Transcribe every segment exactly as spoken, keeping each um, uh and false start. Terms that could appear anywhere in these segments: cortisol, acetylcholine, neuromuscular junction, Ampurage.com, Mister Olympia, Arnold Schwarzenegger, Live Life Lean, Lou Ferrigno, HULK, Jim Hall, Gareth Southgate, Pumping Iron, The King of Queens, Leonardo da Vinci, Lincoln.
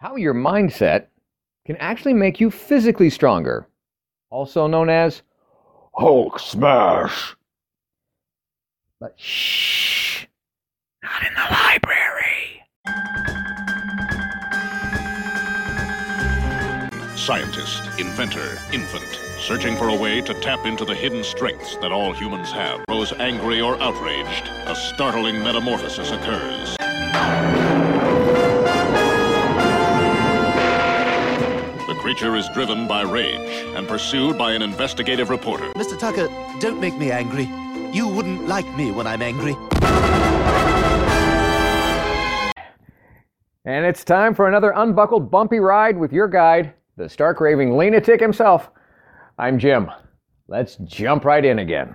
how your mindset can actually make you physically stronger, also known as Hulk Smash. But shh, not in the library. Scientist, inventor, infant, searching for a way to tap into the hidden strengths that all humans have. Grows angry or outraged, a startling metamorphosis occurs. The creature is driven by rage and pursued by an investigative reporter. Mister Tucker, don't make me angry. You wouldn't like me when I'm angry. And it's time for another unbuckled bumpy ride with your guide, the stark-raving lunatic himself. I'm Jim. Let's jump right in again.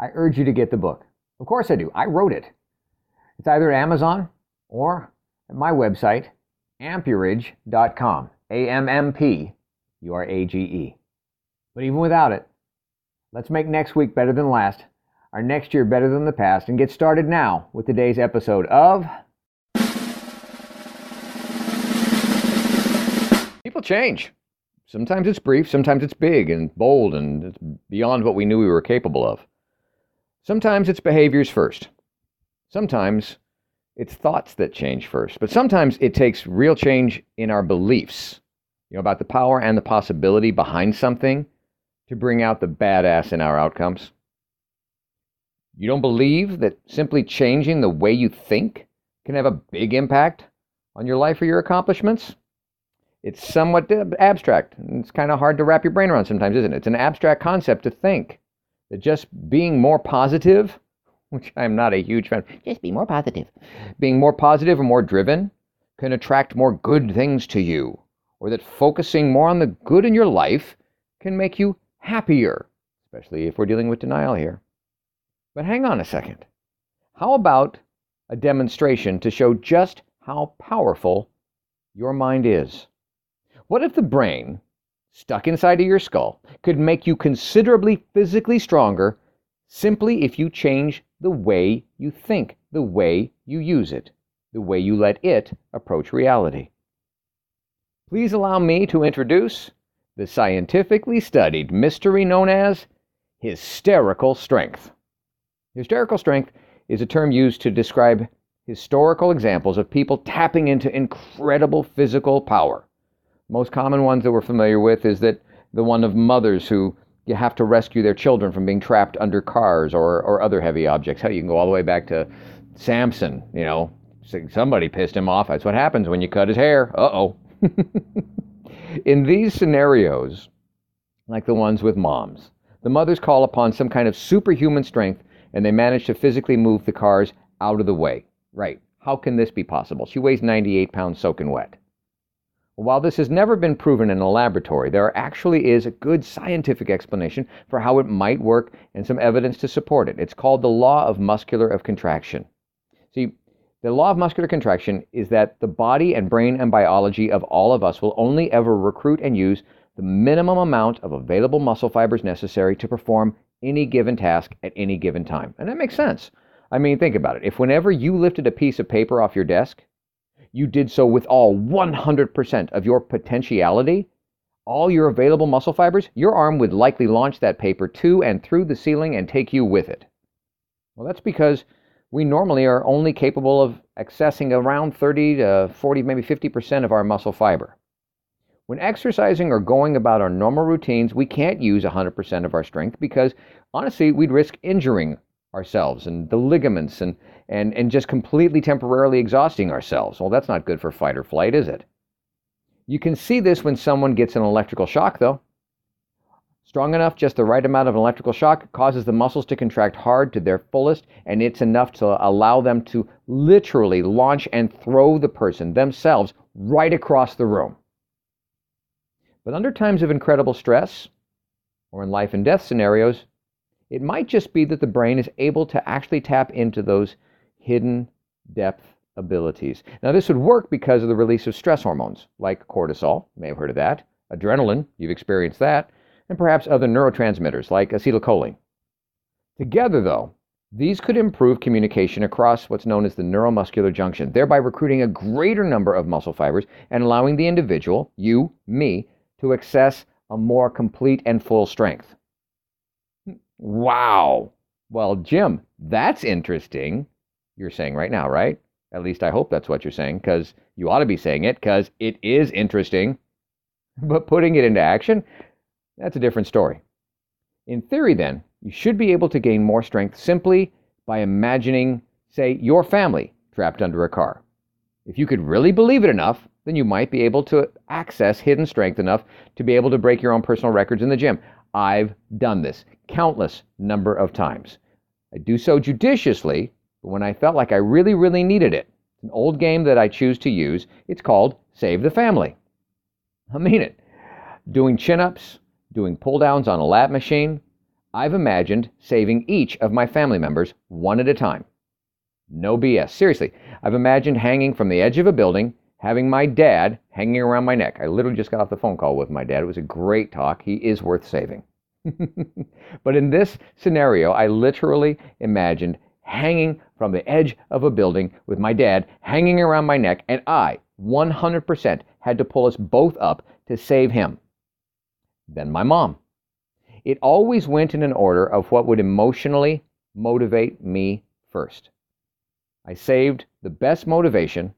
I urge you to get the book. Of course I do. I wrote it. It's either at Amazon or at my website, Ampurage dot com. A M M P U R A G E. But even without it, let's make next week better than last, our next year better than the past, and get started now with today's episode of... People change. Sometimes it's brief, sometimes it's big and bold and it's beyond what we knew we were capable of. Sometimes it's behaviors first. Sometimes it's thoughts that change first. But sometimes it takes real change in our beliefs, you know, about the power and the possibility behind something to bring out the badass in our outcomes. You don't believe that simply changing the way you think can have a big impact on your life or your accomplishments? It's somewhat abstract. It's kind of hard to wrap your brain around sometimes, isn't it? It's an abstract concept to think that just being more positive, which I'm not a huge fan of, just be more positive. Being more positive and more driven can attract more good things to you, or that focusing more on the good in your life can make you happier, especially if we're dealing with denial here. But hang on a second. How about a demonstration to show just how powerful your mind is? What if the brain stuck inside of your skull could make you considerably physically stronger simply if you change the way you think, the way you use it, the way you let it approach reality? Please allow me to introduce the scientifically studied mystery known as hysterical strength. Hysterical strength is a term used to describe historical examples of people tapping into incredible physical power. Most common ones that we're familiar with is that the one of mothers who you have to rescue their children from being trapped under cars or, or other heavy objects. Hell, you can go all the way back to Samson, you know. Somebody pissed him off. That's what happens when you cut his hair. Uh-oh. In these scenarios, like the ones with moms, the mothers call upon some kind of superhuman strength, and they manage to physically move the cars out of the way. Right. How can this be possible? She weighs ninety-eight pounds soaking wet. While this has never been proven in a laboratory, there actually is a good scientific explanation for how it might work and some evidence to support it. It's called the law of muscular of contraction. See, the law of muscular contraction is that the body and brain and biology of all of us will only ever recruit and use the minimum amount of available muscle fibers necessary to perform any given task at any given time. And that makes sense. I mean, think about it. If whenever you lifted a piece of paper off your desk, you did so with all one hundred percent of your potentiality, all your available muscle fibers, your arm would likely launch that paper to and through the ceiling and take you with it. Well, that's because we normally are only capable of accessing around thirty to forty, maybe fifty percent of our muscle fiber. When exercising or going about our normal routines, we can't use one hundred percent of our strength because, honestly, we'd risk injuring ourselves and the ligaments and, and, and just completely temporarily exhausting ourselves. Well, that's not good for fight or flight, is it? You can see this when someone gets an electrical shock, though. Strong enough, just the right amount of an electrical shock causes the muscles to contract hard to their fullest, and it's enough to allow them to literally launch and throw the person, themselves, right across the room. But under times of incredible stress, or in life and death scenarios, it might just be that the brain is able to actually tap into those hidden depth abilities. Now, this would work because of the release of stress hormones, like cortisol, you may have heard of that, adrenaline, you've experienced that, and perhaps other neurotransmitters like acetylcholine. Together, though, these could improve communication across what's known as the neuromuscular junction, thereby recruiting a greater number of muscle fibers and allowing the individual, you, me, to access a more complete and full strength. Wow! Well, Jim, that's interesting, you're saying right now, right? At least I hope that's what you're saying, because you ought to be saying it, because it is interesting. But putting it into action? That's a different story. In theory, then, you should be able to gain more strength simply by imagining, say, your family trapped under a car. If you could really believe it enough, then you might be able to access hidden strength enough to be able to break your own personal records in the gym. I've done this countless number of times. I do so judiciously, but when I felt like I really, really needed it. It's an old game that I choose to use. It's called Save the Family. I mean it. Doing chin-ups, doing pull-downs on a lat machine, I've imagined saving each of my family members one at a time. No B S. Seriously, I've imagined hanging from the edge of a building, having my dad hanging around my neck. I literally just got off the phone call with my dad. It was a great talk. He is worth saving. But in this scenario, I literally imagined hanging from the edge of a building with my dad hanging around my neck, and I one hundred percent had to pull us both up to save him. Then my mom. It always went in an order of what would emotionally motivate me first. I saved the best motivation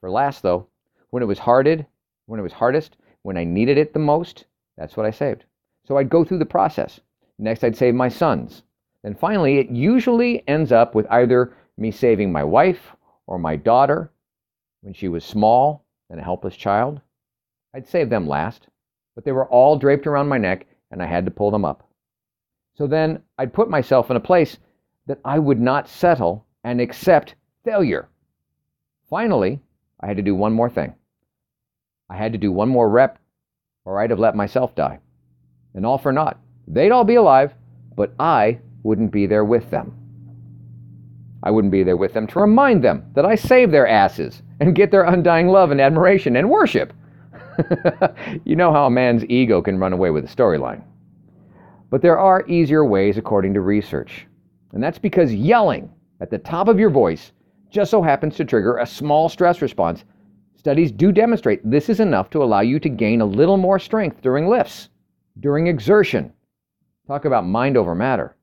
for last, though. When it was harded, when it was hardest, when I needed it the most, that's what I saved. So I'd go through the process. Next, I'd save my sons. Then finally, it usually ends up with either me saving my wife or my daughter when she was small and a helpless child. I'd save them last. But they were all draped around my neck, and I had to pull them up. So then I'd put myself in a place that I would not settle and accept failure. Finally, I had to do one more thing. I had to do one more rep, or I'd have let myself die. And all for naught. They'd all be alive, but I wouldn't be there with them. I wouldn't be there with them to remind them that I saved their asses and get their undying love and admiration and worship. You know how a man's ego can run away with a storyline. But there are easier ways, according to research. And that's because yelling at the top of your voice just so happens to trigger a small stress response. Studies do demonstrate this is enough to allow you to gain a little more strength during lifts, during exertion. Talk about mind over matter.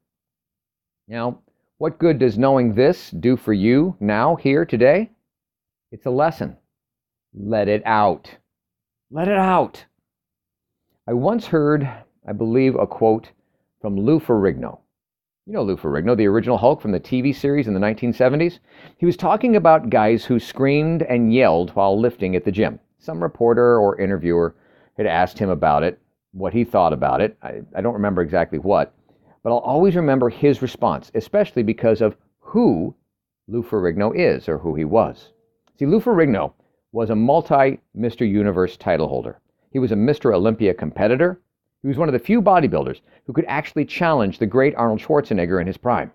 Now, what good does knowing this do for you now, here, today? It's a lesson. Let it out. Let it out. I once heard, I believe, a quote from Lou Ferrigno. You know Lou Ferrigno, the original Hulk from the T V series in the nineteen seventies? He was talking about guys who screamed and yelled while lifting at the gym. Some reporter or interviewer had asked him about it, what he thought about it. I, I don't remember exactly what, but I'll always remember his response, especially because of who Lou Ferrigno is or who he was. See, Lou Ferrigno was a multi-Mister Universe title holder. He was a Mister Olympia competitor. He was one of the few bodybuilders who could actually challenge the great Arnold Schwarzenegger in his prime.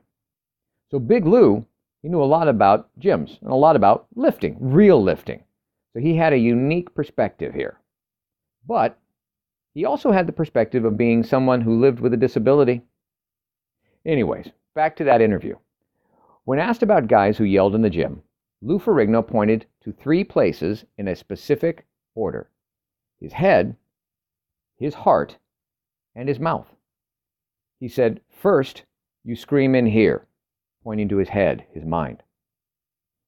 So Big Lou, he knew a lot about gyms and a lot about lifting, real lifting. So he had a unique perspective here. But he also had the perspective of being someone who lived with a disability. Anyways, back to that interview. When asked about guys who yelled in the gym, Lou Ferrigno pointed to three places in a specific order: his head, his heart, and his mouth. He said, first, you scream in here, pointing to his head, his mind.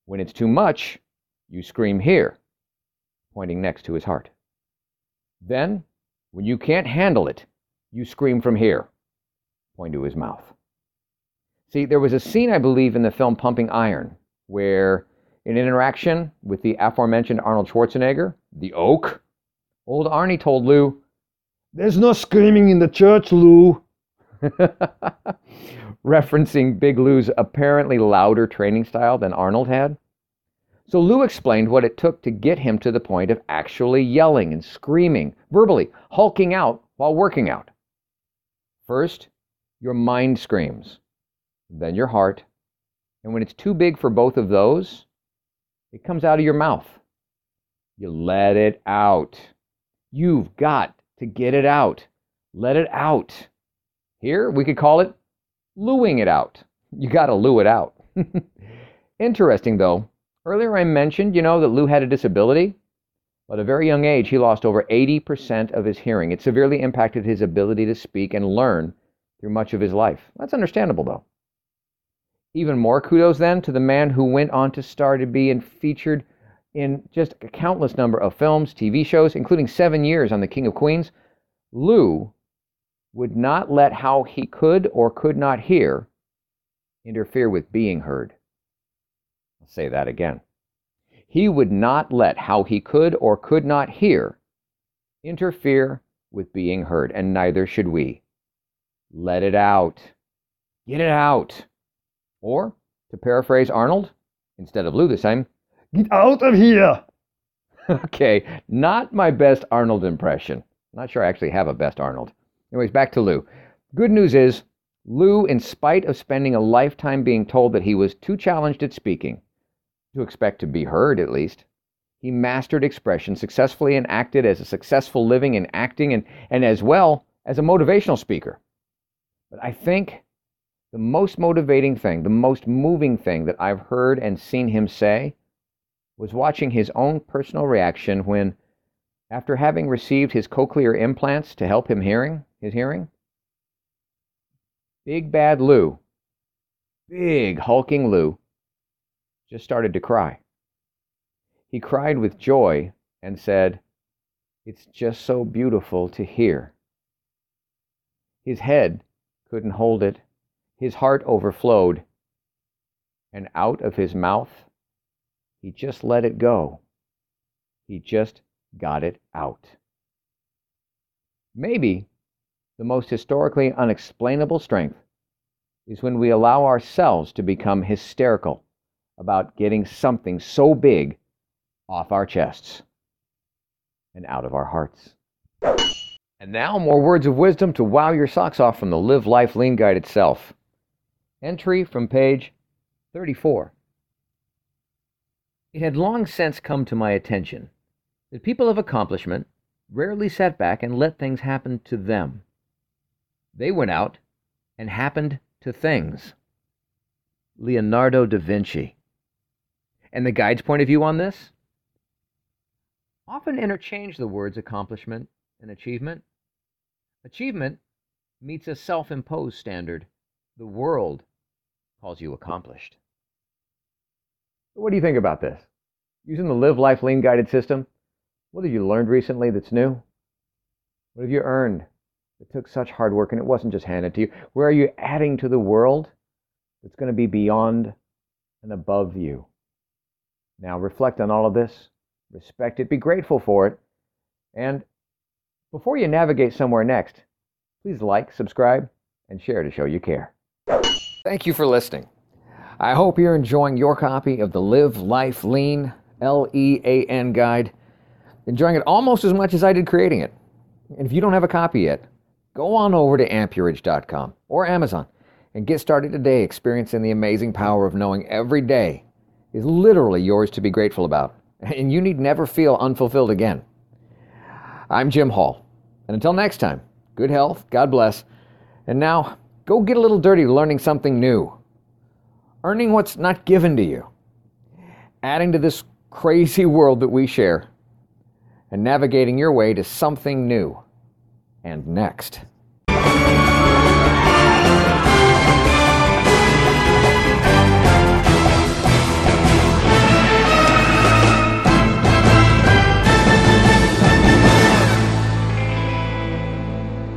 When it's too much, you scream here, pointing next to his heart. Then, when you can't handle it, you scream from here, pointing to his mouth. See, there was a scene, I believe, in the film Pumping Iron, where in interaction with the aforementioned Arnold Schwarzenegger, the Oak, Old Arnie told Lou, "There's no screaming in the church, Lou." Referencing Big Lou's apparently louder training style than Arnold had. So Lou explained what it took to get him to the point of actually yelling and screaming, verbally, hulking out while working out. First, your mind screams, then your heart, and when it's too big for both of those, it comes out of your mouth. You let it out. You've got to get it out. Let it out. Here, we could call it looing it out. You got to loo it out. Interesting, though. Earlier I mentioned, you know, that Lou had a disability. At a very young age, he lost over eighty percent of his hearing. It severely impacted his ability to speak and learn through much of his life. That's understandable, though. Even more kudos, then, to the man who went on to star to be and featured in just a countless number of films, T V shows, including seven years on The King of Queens. Lou would not let how he could or could not hear interfere with being heard. I'll say that again. He would not let how he could or could not hear interfere with being heard, and neither should we. Let it out. Get it out. Or, to paraphrase Arnold, instead of Lou this time, get out of here. Okay, not my best Arnold impression. I'm not sure I actually have a best Arnold. Anyways, back to Lou. Good news is, Lou, in spite of spending a lifetime being told that he was too challenged at speaking, to expect to be heard at least, he mastered expression successfully and acted as a successful living in acting and, and as well as a motivational speaker. But I think the most motivating thing, the most moving thing that I've heard and seen him say was watching his own personal reaction when, after having received his cochlear implants to help him hearing, his hearing, Big Bad Lou, big hulking Lou, just started to cry. He cried with joy and said, "It's just so beautiful to hear." His head couldn't hold it. His heart overflowed. And out of his mouth, he just let it go. He just got it out. Maybe the most historically unexplainable strength is when we allow ourselves to become hysterical about getting something so big off our chests and out of our hearts. And now, more words of wisdom to wow your socks off from the Live Life Lean guide itself. Entry from page thirty-four. It had long since come to my attention that people of accomplishment rarely sat back and let things happen to them. They went out and happened to things. Leonardo da Vinci. And the guide's point of view on this? Often interchange the words accomplishment and achievement. Achievement meets a self-imposed standard. The world calls you accomplished. What do you think about this? Using the Live Life Lean guided system, what have you learned recently that's new? What have you earned? It took such hard work, and it wasn't just handed to you. Where are you adding to the world that's going to be beyond and above you? Now reflect on all of this, respect it, be grateful for it, and before you navigate somewhere next, please like, subscribe, and share to show you care. Thank you for listening. I hope you're enjoying your copy of the Live Life Lean, L E A N guide, enjoying it almost as much as I did creating it. And if you don't have a copy yet, go on over to Ampurage dot com or Amazon and get started today experiencing the amazing power of knowing every day is literally yours to be grateful about. And you need never feel unfulfilled again. I'm Jim Hall. And until next time, good health, God bless. And now, go get a little dirty learning something new. Earning what's not given to you. Adding to this crazy world that we share. And navigating your way to something new. And next.